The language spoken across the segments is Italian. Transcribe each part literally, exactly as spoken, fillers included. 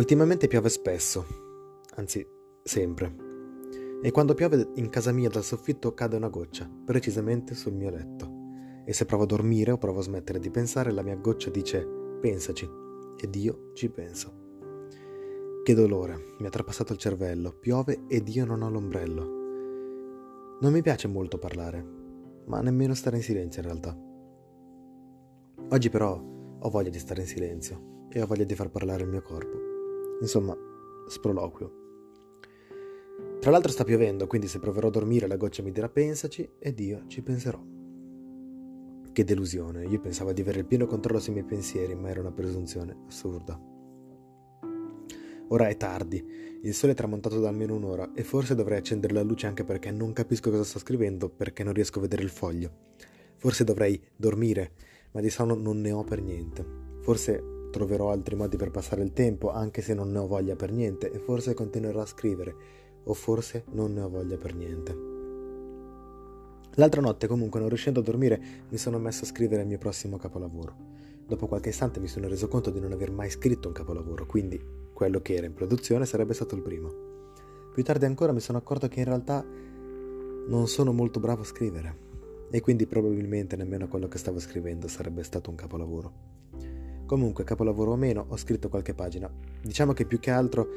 Ultimamente piove spesso, anzi sempre, e quando piove in casa mia dal soffitto cade una goccia, precisamente sul mio letto, e se provo a dormire o provo a smettere di pensare, la mia goccia dice pensaci, ed io ci penso. Che dolore, mi ha trapassato il cervello, piove ed io non ho l'ombrello. Non mi piace molto parlare, ma nemmeno stare in silenzio in realtà. Oggi però ho voglia di stare in silenzio e ho voglia di far parlare il mio corpo. Insomma, sproloquio. Tra l'altro sta piovendo, quindi se proverò a dormire la goccia mi dirà pensaci ed io ci penserò. Che delusione, io pensavo di avere il pieno controllo sui miei pensieri, ma era una presunzione assurda. Ora è tardi, il sole è tramontato da almeno un'ora e forse dovrei accendere la luce anche perché non capisco cosa sto scrivendo, perché non riesco a vedere il foglio. Forse dovrei dormire, ma di sonno non ne ho per niente. Forse troverò altri modi per passare il tempo, anche se non ne ho voglia per niente, e forse continuerò a scrivere. O forse non ne ho voglia per niente. L'altra notte, comunque, non riuscendo a dormire, mi sono messo a scrivere il mio prossimo capolavoro. Dopo qualche istante mi sono reso conto di non aver mai scritto un capolavoro, quindi quello che era in produzione sarebbe stato il primo. Più tardi ancora mi sono accorto che in realtà non sono molto bravo a scrivere, e quindi probabilmente nemmeno quello che stavo scrivendo sarebbe stato un capolavoro. Comunque, capolavoro o meno, ho scritto qualche pagina. Diciamo che più che altro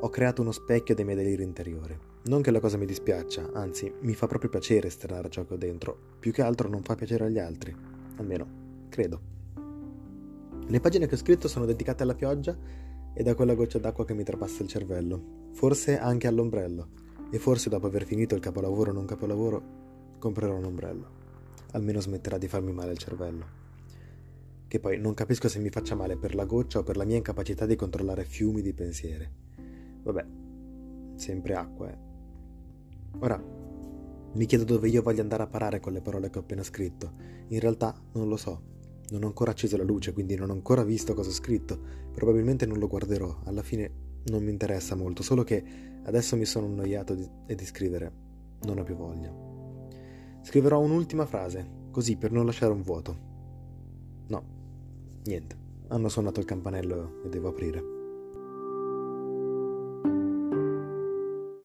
ho creato uno specchio dei miei deliri interiori. Non che la cosa mi dispiaccia, anzi, mi fa proprio piacere esternare ciò che ho dentro. Più che altro non fa piacere agli altri, almeno, credo. Le pagine che ho scritto sono dedicate alla pioggia e a quella goccia d'acqua che mi trapassa il cervello. Forse anche all'ombrello. E forse dopo aver finito il capolavoro o non capolavoro, comprerò un ombrello. Almeno smetterà di farmi male il cervello. Che poi non capisco se mi faccia male per la goccia o per la mia incapacità di controllare fiumi di pensieri. Vabbè, sempre acqua, eh. Ora, mi chiedo dove io voglio andare a parare con le parole che ho appena scritto. In realtà non lo so. Non ho ancora acceso la luce, quindi non ho ancora visto cosa ho scritto. Probabilmente non lo guarderò. Alla fine non mi interessa molto, solo che adesso mi sono annoiato di, e di scrivere. Non ho più voglia. Scriverò un'ultima frase, così per non lasciare un vuoto. No, niente. Hanno suonato il campanello e devo aprire.